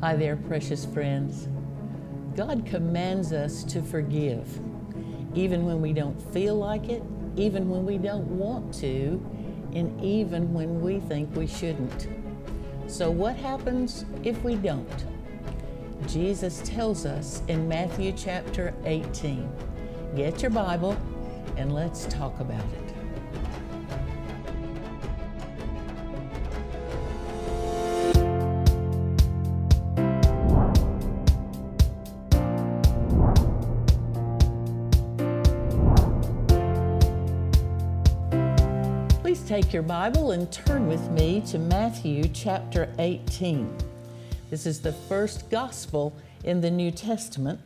Hi there, precious friends. God commands us to forgive, even when we don't feel like it, even when we don't want to, and even when we think we shouldn't. So what happens if we don't? Jesus tells us in Matthew chapter 18, get your Bible and let's talk about it. Please take your Bible and turn with me to Matthew chapter 18. This is the first gospel in the New Testament,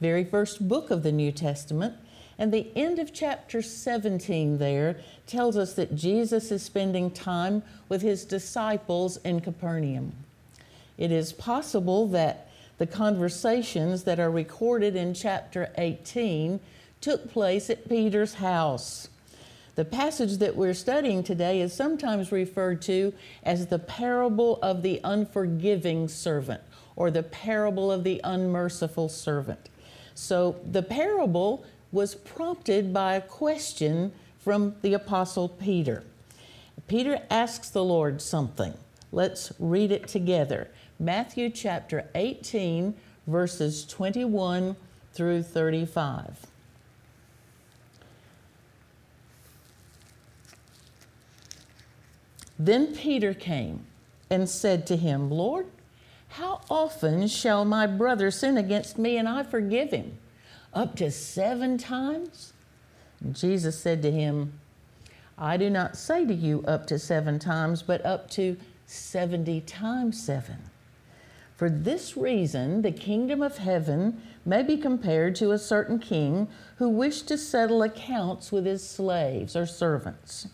very first book of the New Testament, and the end of chapter 17 there tells us that Jesus is spending time with his disciples in Capernaum. It is possible that the conversations that are recorded in chapter 18 took place at Peter's house. The passage that we're studying today is sometimes referred to as the parable of the unforgiving servant or the parable of the unmerciful servant. So the parable was prompted by a question from the Apostle Peter. Peter asks the Lord something. Let's read it together. Matthew chapter 18, verses 21 through 35. Then Peter came and said to him, Lord, how often shall my brother sin against me and I forgive him? Up to 7 times? And Jesus said to him, I do not say to you up to 7 times, but up to 70 times 7. For this reason, the kingdom of heaven may be compared to a certain king who wished to settle accounts with his slaves or servants.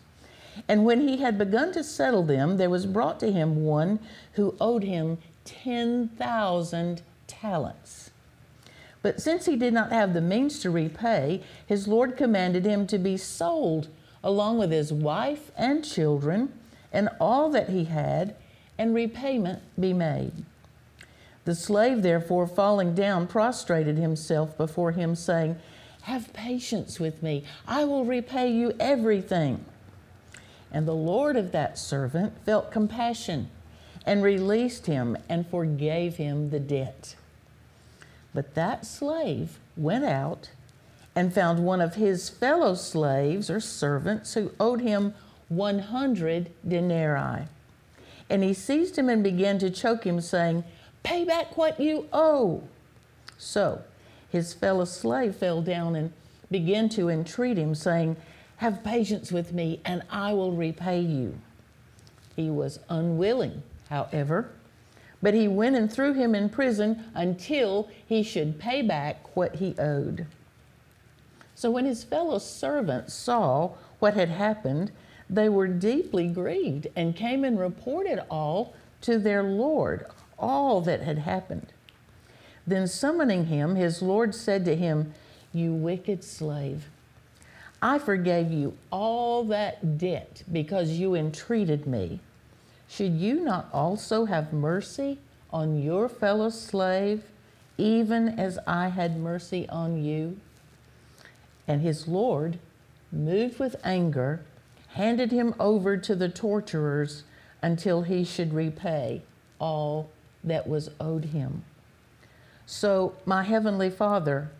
And when he had begun to settle them, there was brought to him one who owed him 10,000 talents. But since he did not have the means to repay, his Lord commanded him to be sold along with his wife and children and all that he had, and repayment be made. The slave, therefore, falling down, prostrated himself before him, saying, Have patience with me, I will repay you everything. And the Lord of that servant felt compassion and released him and forgave him the debt. But that slave went out and found one of his fellow slaves or servants who owed him 100 denarii. And he seized him and began to choke him, saying, Pay back what you owe. So his fellow slave fell down and began to entreat him, saying, Have patience with me, and I will repay you. He was unwilling, however, but he went and threw him in prison until he should pay back what he owed. So when his fellow servants saw what had happened, they were deeply grieved and came and reported all to their Lord, all that had happened. Then summoning him, his Lord said to him, You wicked slave, I forgave you all that debt because you entreated me. Should you not also have mercy on your fellow slave, even as I had mercy on you? And his Lord, moved with anger, handed him over to the torturers until he should repay all that was owed him. So my heavenly Father,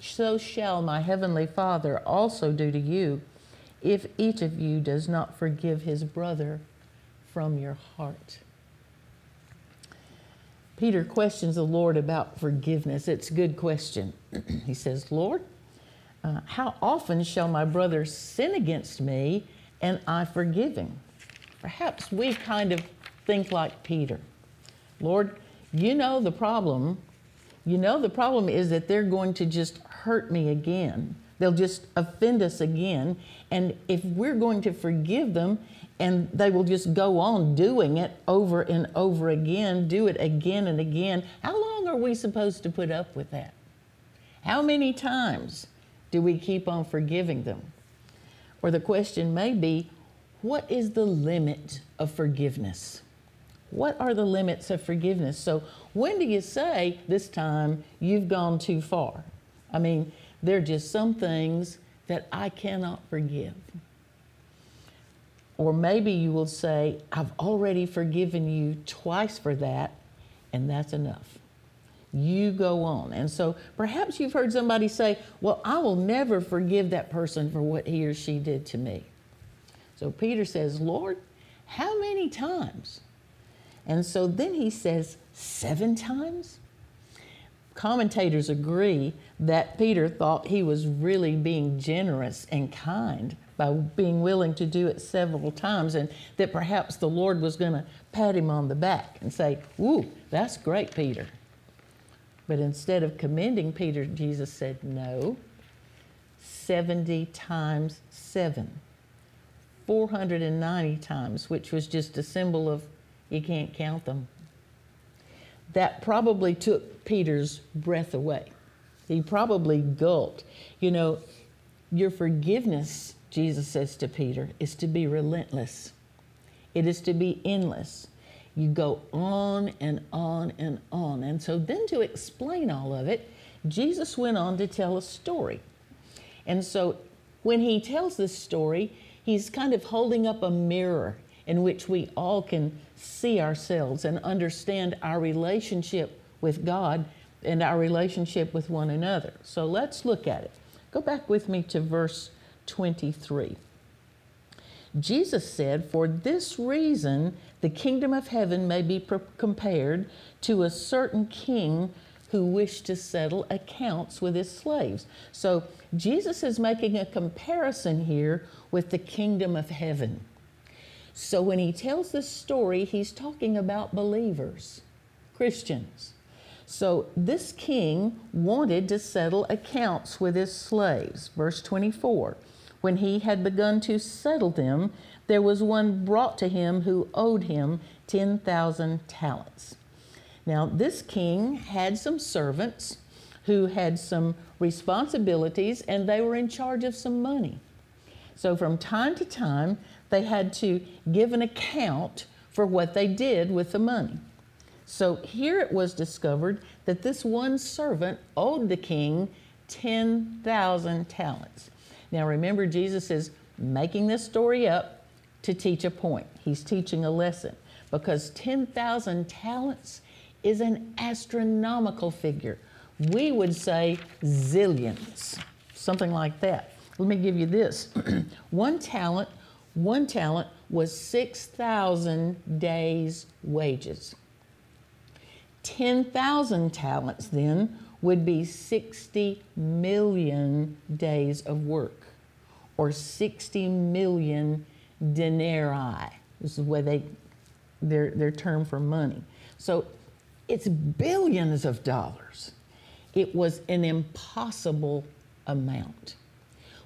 shall my heavenly Father also do to you, if each of you does not forgive his brother from your heart. Peter questions the Lord about forgiveness. It's a good question. He says, Lord, how often shall my brother sin against me and I forgive him? Perhaps we kind of think like Peter. Lord, you know the problem is that they're going to just hurt me again. They'll just offend us again. And if we're going to forgive them, and they will just go on doing it over and over again, do it again and again, how long are we supposed to put up with that? How many times do we keep on forgiving them? Or the question may be, what is the limit of forgiveness? what are the limits of forgiveness? So when do you say, this time you've gone too far? I mean, there are just some things that I cannot forgive. Or maybe you will say, I've already forgiven you twice for that, and that's enough. You go on. And so perhaps you've heard somebody say, well, I will never forgive that person for what he or she did to me. So Peter says, Lord, how many times? And so then he says, 7 times? Commentators agree that Peter thought he was really being generous and kind by being willing to do it several times, and that perhaps the Lord was going to pat him on the back and say, ooh, that's great, Peter. But instead of commending Peter, Jesus said, no, 70 times 7, 490 times, which was just a symbol of you can't count them. That probably took Peter's breath away. He probably gulped. You know, your forgiveness, Jesus says to Peter, is to be relentless. It is to be endless. You go on and on and on. And so then to explain all of it, Jesus went on to tell a story. And so when he tells this story, he's kind of holding up a mirror in which we all can see ourselves and understand our relationship with God and our relationship with one another. So let's look at it. Go back with me to verse 23. Jesus said, for this reason, the kingdom of heaven may be compared to a certain king who wished to settle accounts with his slaves. So Jesus is making a comparison here with the kingdom of heaven. So when he tells this story, he's talking about believers, Christians. So this king wanted to settle accounts with his slaves. Verse 24, when he had begun to settle them, there was one brought to him who owed him 10,000 talents. Now, this king had some servants who had some responsibilities, and they were in charge of some money. So from time to time, they had to give an account for what they did with the money. So here it was discovered that this one servant owed the king 10,000 talents. Now remember, Jesus is making this story up to teach a point. He's teaching a lesson, because 10,000 talents is an astronomical figure. We would say zillions, something like that. Let me give you this. One talent was 6,000 days' wages. 10,000 talents then would be 60 million days of work, or 60 million denarii. This is where their term for money. So it's billions of dollars. It was an impossible amount.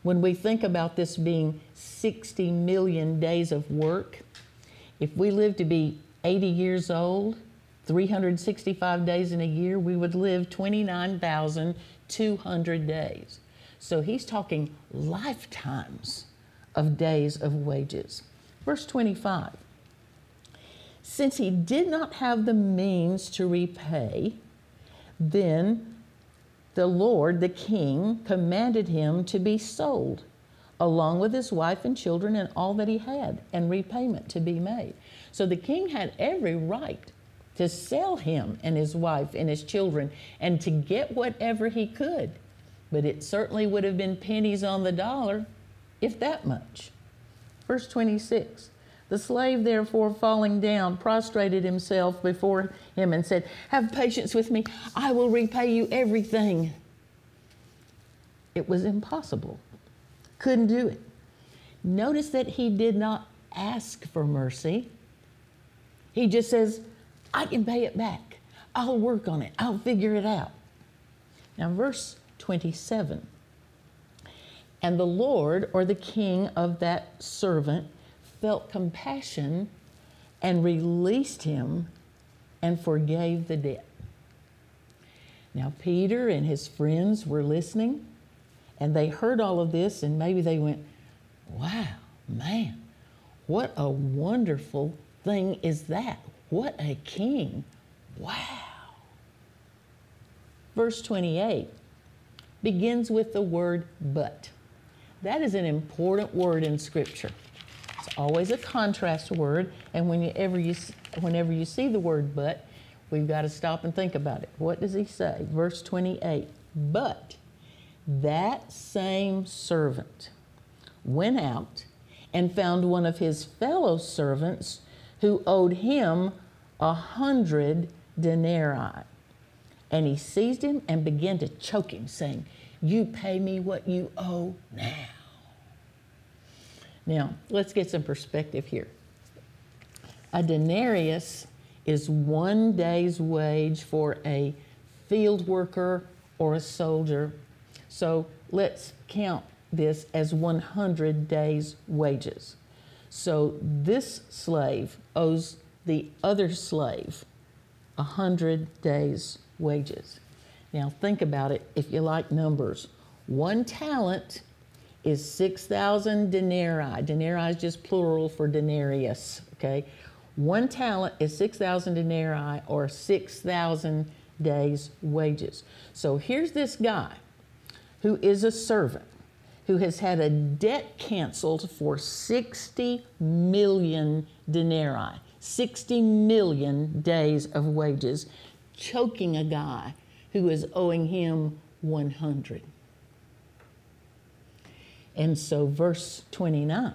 When we think about this being 60 million days of work, if we live to be 80 years old, 365 days in a year, we would live 29,200 days. So he's talking lifetimes of days of wages. Verse 25, since he did not have the means to repay, then the Lord, the king, commanded him to be sold, along with his wife and children and all that he had, and repayment to be made. So the king had every right to sell him and his wife and his children and to get whatever he could. But it certainly would have been pennies on the dollar, if that much. Verse 26, the slave therefore, falling down, prostrated himself before him and said, have patience with me, I will repay you everything. It was impossible. Couldn't do it. Notice that he did not ask for mercy. He just says, I can pay it back. I'll work on it. I'll figure it out. Now, verse 27. And the Lord, or the king of that servant, felt compassion and released him and forgave the debt. Now, Peter and his friends were listening, and they heard all of this, and maybe they went, wow, man, what a wonderful thing is that? What a king. Wow. Verse 28 begins with the word but. That is an important word in Scripture. It's always a contrast word, and whenever you see the word but, we've got to stop and think about it. What does he say? Verse 28, but that same servant went out and found one of his fellow servants who owed him 100 denarii. And he seized him and began to choke him, saying, "You pay me what you owe now." Now, let's get some perspective here. A denarius is one day's wage for a field worker or a soldier. So let's count this as 100 days' wages. So this slave owes the other slave 100 days' wages. Now think about it if you like numbers. 1 talent is 6,000 denarii. Denarii is just plural for denarius, okay? 1 talent is 6,000 denarii or 6,000 days' wages. So here's this guy who is a servant who has had a debt canceled for 60 million denarii, 60 million days of wages, choking a guy who is owing him 100. And so verse 29,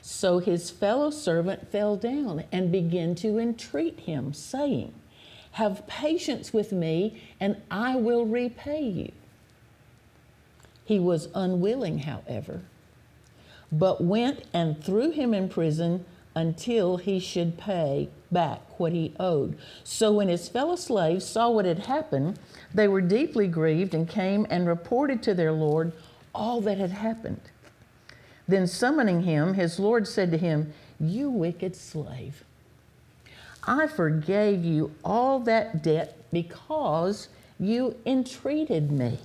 so his fellow servant fell down and began to entreat him, saying, "Have patience with me, and I will repay you." He was unwilling, however, but went and threw him in prison until he should pay back what he owed. So when his fellow slaves saw what had happened, they were deeply grieved and came and reported to their lord all that had happened. Then summoning him, his lord said to him, "You wicked slave, I forgave you all that debt because you entreated me.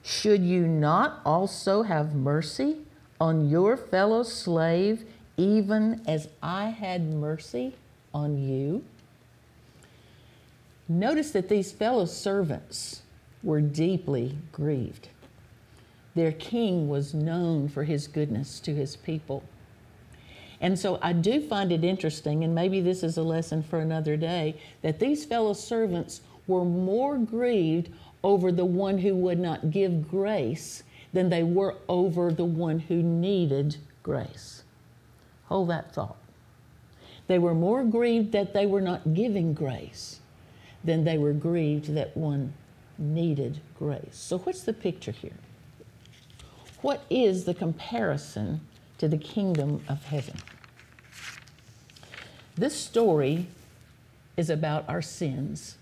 Should you not also have mercy on your fellow slave, even as I had mercy on you?" Notice that these fellow servants were deeply grieved. Their king was known for his goodness to his people. And so I do find it interesting, and maybe this is a lesson for another day, that these fellow servants were more grieved over the one who would not give grace than they were over the one who needed grace. Hold that thought. They were more grieved that they were not giving grace than they were grieved that one needed grace. So what's the picture here? What is the comparison to the kingdom of heaven? This story is about our sins.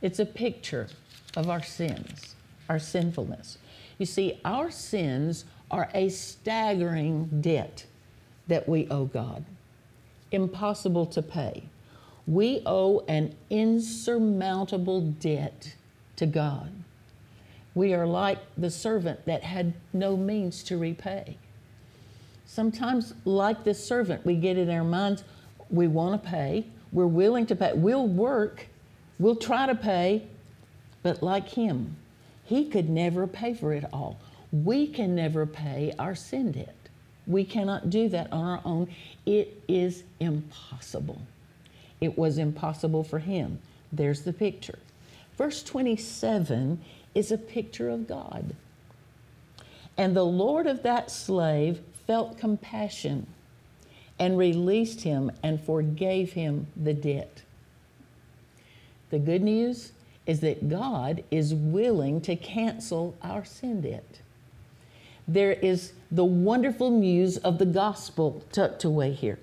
It's a picture of our sins, our sinfulness. You see, our sins are a staggering debt that we owe God. Impossible to pay. We owe an insurmountable debt to God. We are like the servant that had no means to repay. Sometimes, like this servant, we get in our minds, we want to pay, we're willing to pay, we'll work, we'll try to pay, but like him, he could never pay for it all. We can never pay our sin debt. We cannot do that on our own. It is impossible. It was impossible for him. There's the picture. Verse 27 is a picture of God. And the Lord of that slave felt compassion and released him and forgave him the debt. The good news is that God is willing to cancel our sin debt. There is the wonderful news of the gospel tucked away here.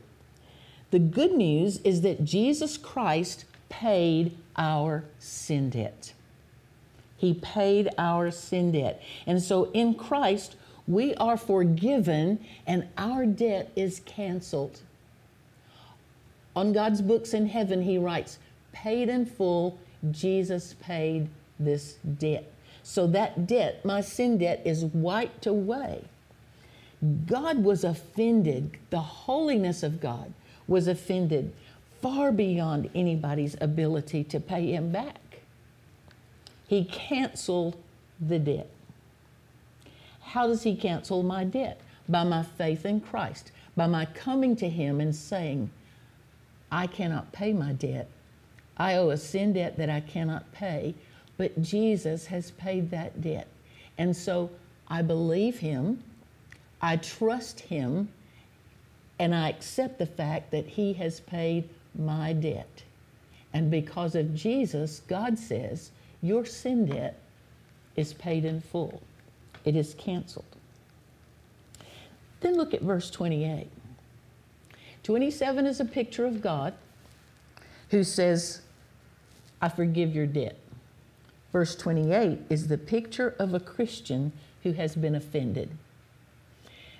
The good news is that Jesus Christ paid our sin debt. He paid our sin debt. And so in Christ, we are forgiven and our debt is canceled. On God's books in heaven, he writes, "Paid in full, Jesus paid this debt." So that debt, my sin debt, is wiped away. God was offended. The holiness of God was offended far beyond anybody's ability to pay him back. He canceled the debt. How does he cancel my debt? By my faith in Christ, by my coming to him and saying, I cannot pay my debt. I owe a sin debt that I cannot pay, but Jesus has paid that debt. And so I believe him, I trust him, and I accept the fact that he has paid my debt. And because of Jesus, God says, your sin debt is paid in full. It is canceled. Then look at verse 28. 27 is a picture of God who says, I forgive your debt. Verse 28 is the picture of a Christian who has been offended.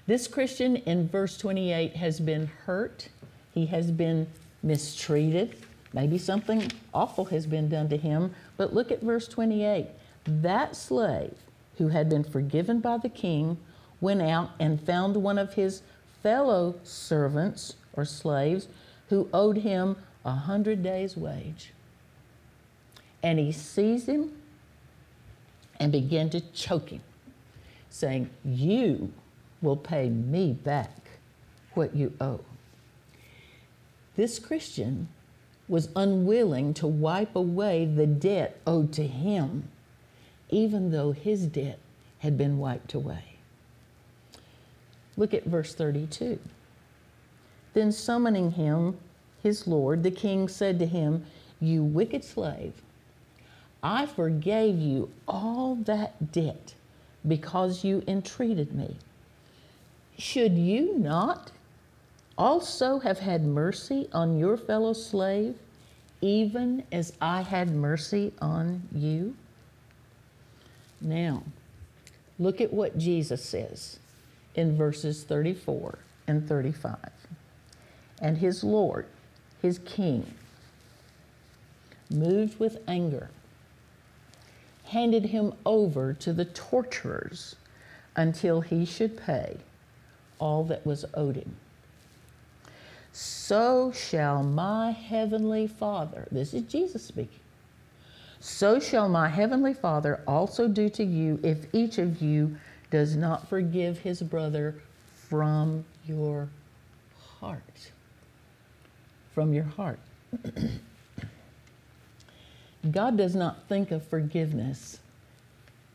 This Christian in verse 28 has been hurt. He has been mistreated. Maybe something awful has been done to him. But look at verse 28. That slave who had been forgiven by the king went out and found one of his fellow servants or slaves who owed him 100 days' wage. And he seized him and began to choke him, saying, you will pay me back what you owe. This Christian was unwilling to wipe away the debt owed to him, even though his debt had been wiped away. Look at verse 32. Then summoning him, his lord, the king said to him, you wicked slave, I forgave you all that debt because you entreated me. Should you not also have had mercy on your fellow slave, even as I had mercy on you? Now, look at what Jesus says in verses 34 and 35. And his Lord, his King, moved with anger, handed him over to the torturers until he should pay all that was owed him. So shall my heavenly Father, this is Jesus speaking, so shall my heavenly Father also do to you if each of you does not forgive his brother from your heart. From your heart. God does not think of forgiveness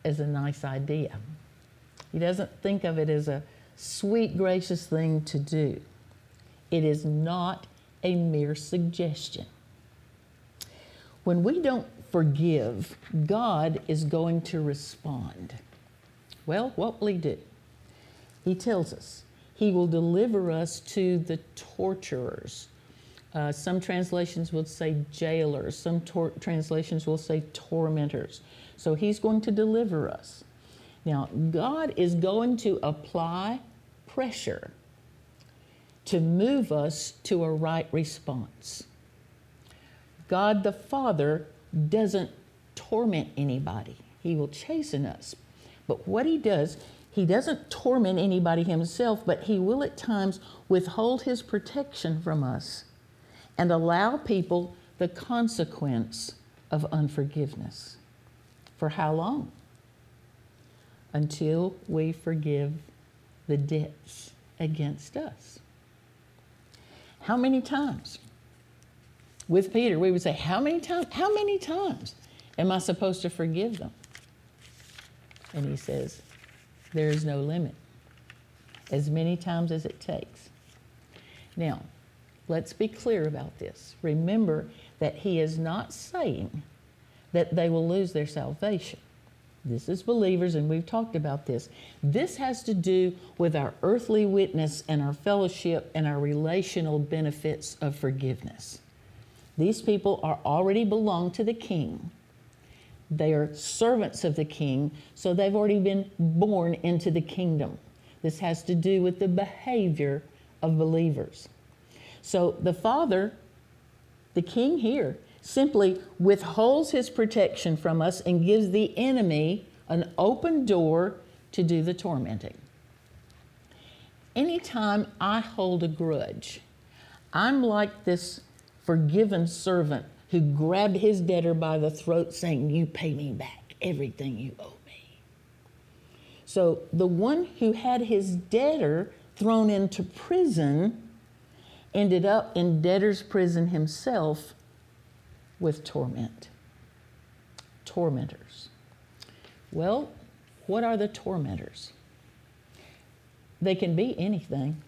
as a nice idea. He doesn't think of it as a sweet, gracious thing to do. It is not a mere suggestion. When we don't forgive, God is going to respond. Well, what will he do? He tells us he will deliver us to the torturers. Some translations will say jailers. Some translations will say tormentors. So he's going to deliver us. Now, God is going to apply pressure to move us to a right response. God the Father doesn't torment anybody. He will chasten us. But what he does, he doesn't torment anybody himself, but he will at times withhold his protection from us and allow people the consequence of unforgiveness. For how long? Until we forgive the debts against us. How many times? With Peter, we would say, how many times am I supposed to forgive them? And he says, there is no limit. As many times as it takes. Now, let's be clear about this. Remember that he is not saying that they will lose their salvation. This is believers, and we've talked about this. This has to do with our earthly witness and our fellowship and our relational benefits of forgiveness. These people are already belong to the king. They are servants of the king, so they've already been born into the kingdom. This has to do with the behavior of believers. So the Father, the king here, simply withholds his protection from us and gives the enemy an open door to do the tormenting. Anytime I hold a grudge, I'm like this forgiven servant who grabbed his debtor by the throat saying, you pay me back everything you owe me. So the one who had his debtor thrown into prison ended up in debtor's prison himself with torment. Tormentors. Well, what are the tormentors? They can be anything.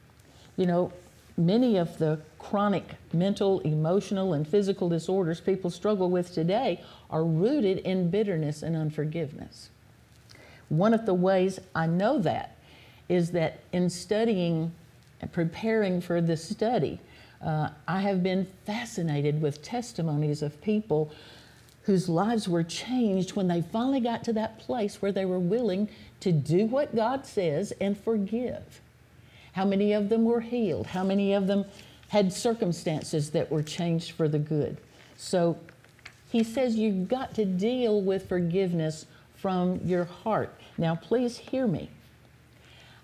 You know, many of the chronic mental, emotional, and physical disorders people struggle with today are rooted in bitterness and unforgiveness. One of the ways I know that is that in studying and preparing for this study, I have been fascinated with testimonies of people whose lives were changed when they finally got to that place where they were willing to do what God says and forgive. How many of them were healed? How many of them had circumstances that were changed for the good? So he says you've got to deal with forgiveness from your heart. Now, please hear me.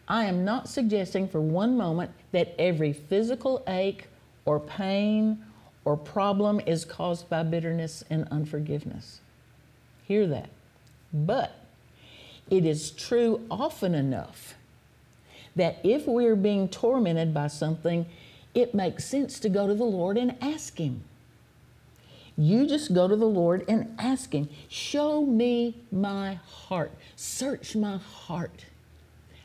I am not suggesting for one moment that every physical ache or pain or problem is caused by bitterness and unforgiveness. Hear that. But it is true often enough that if we're being tormented by something, it makes sense to go to the Lord and ask Him. You just go to the Lord and ask Him, show me my heart, search my heart.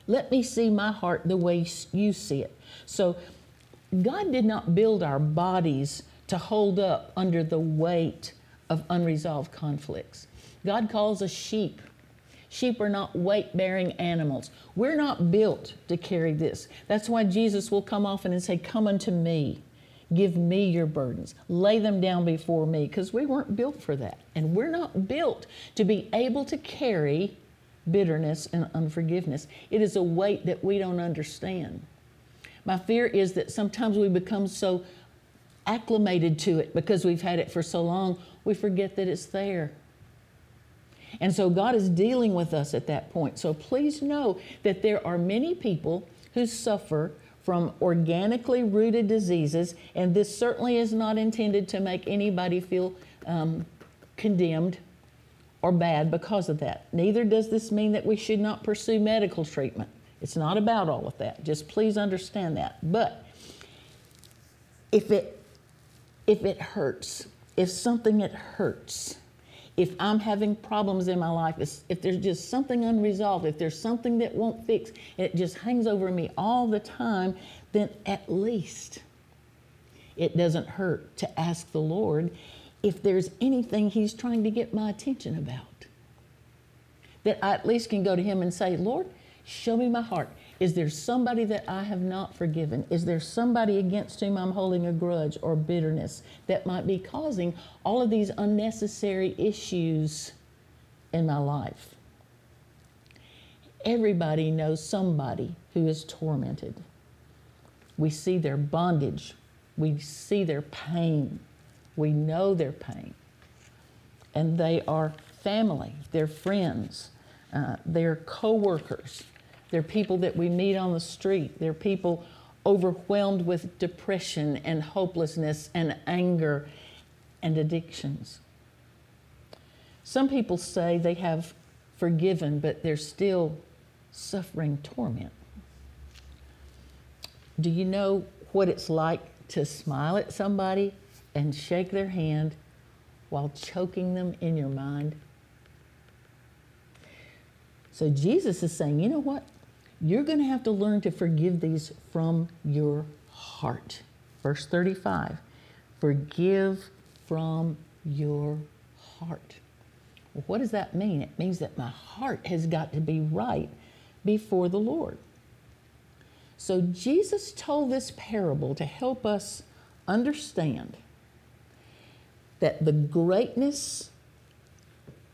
Let me see my heart the way you see it. So God did not build our bodies to hold up under the weight of unresolved conflicts. God calls us sheep. Sheep are not weight-bearing animals. We're not built to carry this. That's why Jesus will come often and say, come unto me, give me your burdens, lay them down before me, because we weren't built for that. And we're not built to be able to carry bitterness and unforgiveness. It is a weight that we don't understand. My fear is that sometimes we become so acclimated to it because we've had it for so long, we forget that it's there. And so God is dealing with us at that point. So please know that there are many people who suffer from organically rooted diseases, and this certainly is not intended to make anybody feel condemned or bad because of that. Neither does this mean that we should not pursue medical treatment. It's not about all of that. Just please understand that. But if it hurts, if something it hurts, if I'm having problems in my life, if there's just something unresolved, if there's something that won't fix, it just hangs over me all the time, then at least it doesn't hurt to ask the Lord if there's anything He's trying to get my attention about. That I at least can go to Him and say, Lord, show me my heart. Is there somebody that I have not forgiven? Is there somebody against whom I'm holding a grudge or bitterness that might be causing all of these unnecessary issues in my life? Everybody knows somebody who is tormented. We see their bondage. We see their pain. We know their pain. And they are family, they're friends, they're co-workers. They're people that we meet on the street. They're people overwhelmed with depression and hopelessness and anger and addictions. Some people say they have forgiven, but they're still suffering torment. Do you know what it's like to smile at somebody and shake their hand while choking them in your mind? So Jesus is saying, you know what? You're going to have to learn to forgive these from your heart. Verse 35, forgive from your heart. Well, what does that mean? It means that my heart has got to be right before the Lord. So Jesus told this parable to help us understand that the greatness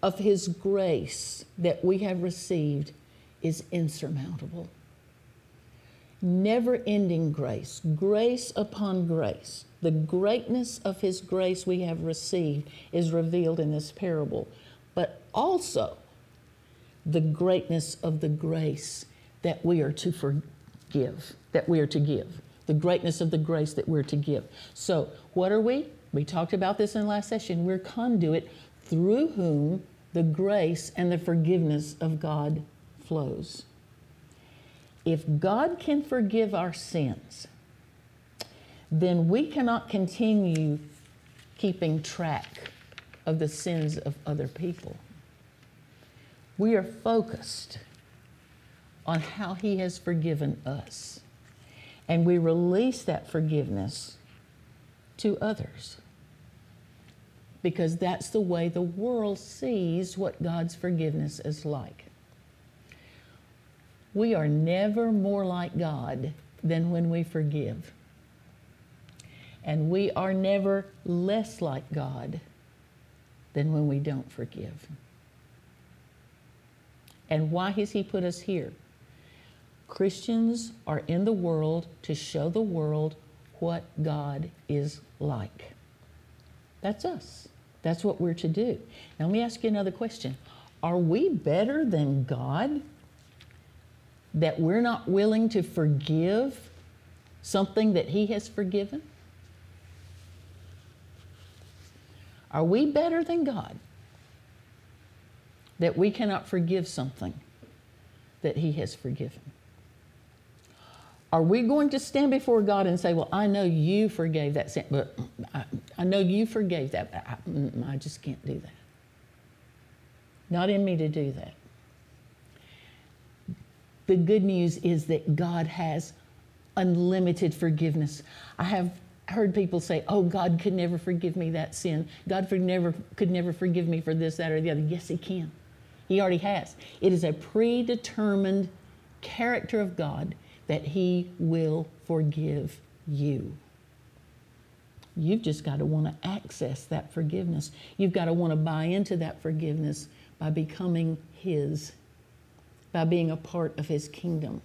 of His grace that we have received is insurmountable. Never-ending grace, grace upon grace. The greatness of His grace we have received is revealed in this parable, but also the greatness of the grace that we are to forgive, that we are to give. the greatness of the grace that we're to give. So what are we? We talked about this in the last session. We're conduit through whom the grace and the forgiveness of God flows. If God can forgive our sins, then we cannot continue keeping track of the sins of other people. We are focused on how He has forgiven us, and we release that forgiveness to others, because that's the way the world sees what God's forgiveness is like. We are never more like God than when we forgive. And we are never less like God than when we don't forgive. And why has He put us here? Christians are in the world to show the world what God is like. That's us. That's what we're to do. Now let me ask you another question. Are we better than God that we're not willing to forgive something that He has forgiven? Are we better than God that we cannot forgive something that He has forgiven? Are we going to stand before God and say, well, I know You forgave that sin, but I know You forgave that, but I just can't do that. Not in me to do that. The good news is that God has unlimited forgiveness. I have heard people say, oh, God could never forgive me that sin. God could never forgive me for this, that, or the other. Yes, He can. He already has. It is a predetermined character of God that He will forgive you. You've just got to want to access that forgiveness. You've got to want to buy into that forgiveness by becoming His, by being a part of His kingdom.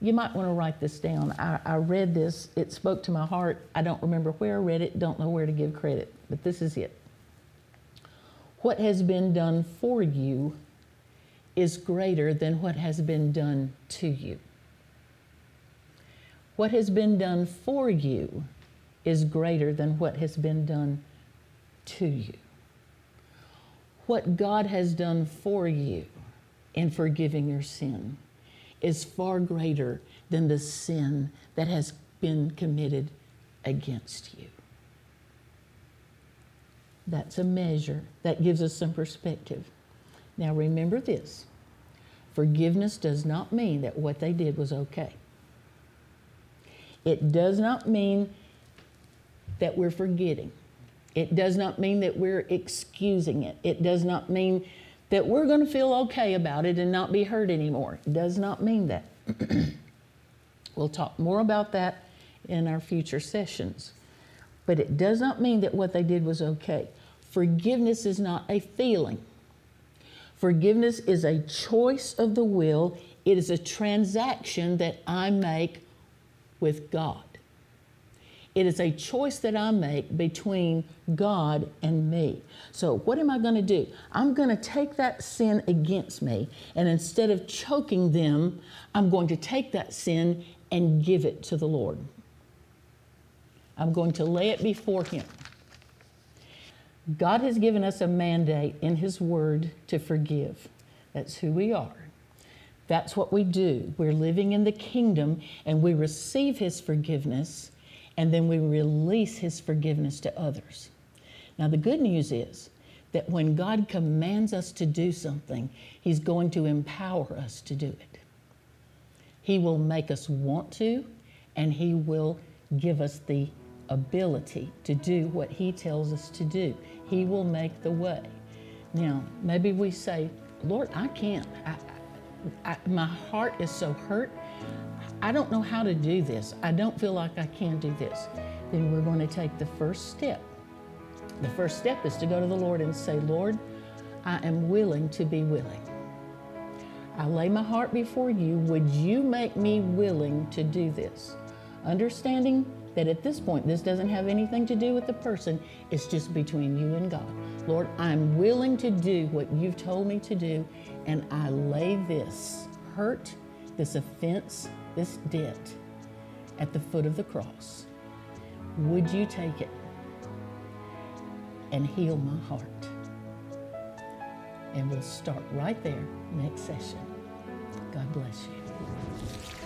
You might want to write this down. I read this. It spoke to my heart. I don't remember where I read it. Don't know where to give credit. But this is it. What has been done for you is greater than what has been done to you. What has been done for you is greater than what has been done to you. What God has done for you in forgiving your sin is far greater than the sin that has been committed against you. That's a measure that gives us some perspective. Now remember this, forgiveness does not mean that what they did was okay. It does not mean that we're forgetting. It does not mean that we're excusing it. It does not mean that we're going to feel okay about it and not be hurt anymore. It does not mean that. We'll talk more about that in our future sessions. But it does not mean that what they did was okay. Forgiveness is not a feeling. Forgiveness is a choice of the will. It is a transaction that I make with God. It is a choice that I make between God and me. So what am I going to do? I'm going to take that sin against me, and instead of choking them, I'm going to take that sin and give it to the Lord. I'm going to lay it before Him. God has given us a mandate in His Word to forgive. That's who we are. That's what we do. We're living in the kingdom, and we receive His forgiveness, and then we release His forgiveness to others. Now, the good news is that when God commands us to do something, He's going to empower us to do it. He will make us want to, and He will give us the ability to do what He tells us to do. He will make the way. Now, maybe we say, Lord, I can't. My heart is so hurt. I don't know how to do this. I don't feel like I can do this. Then we're going to take the first step. The first step is to go to the Lord and say, Lord, I am willing to be willing. I lay my heart before You. Would You make me willing to do this? Understanding that at this point, this doesn't have anything to do with the person. It's just between you and God. Lord, I'm willing to do what You've told me to do, and I lay this hurt, this offense, this debt at the foot of the cross, would you take it and heal my heart? And we'll start right there next session. God bless you.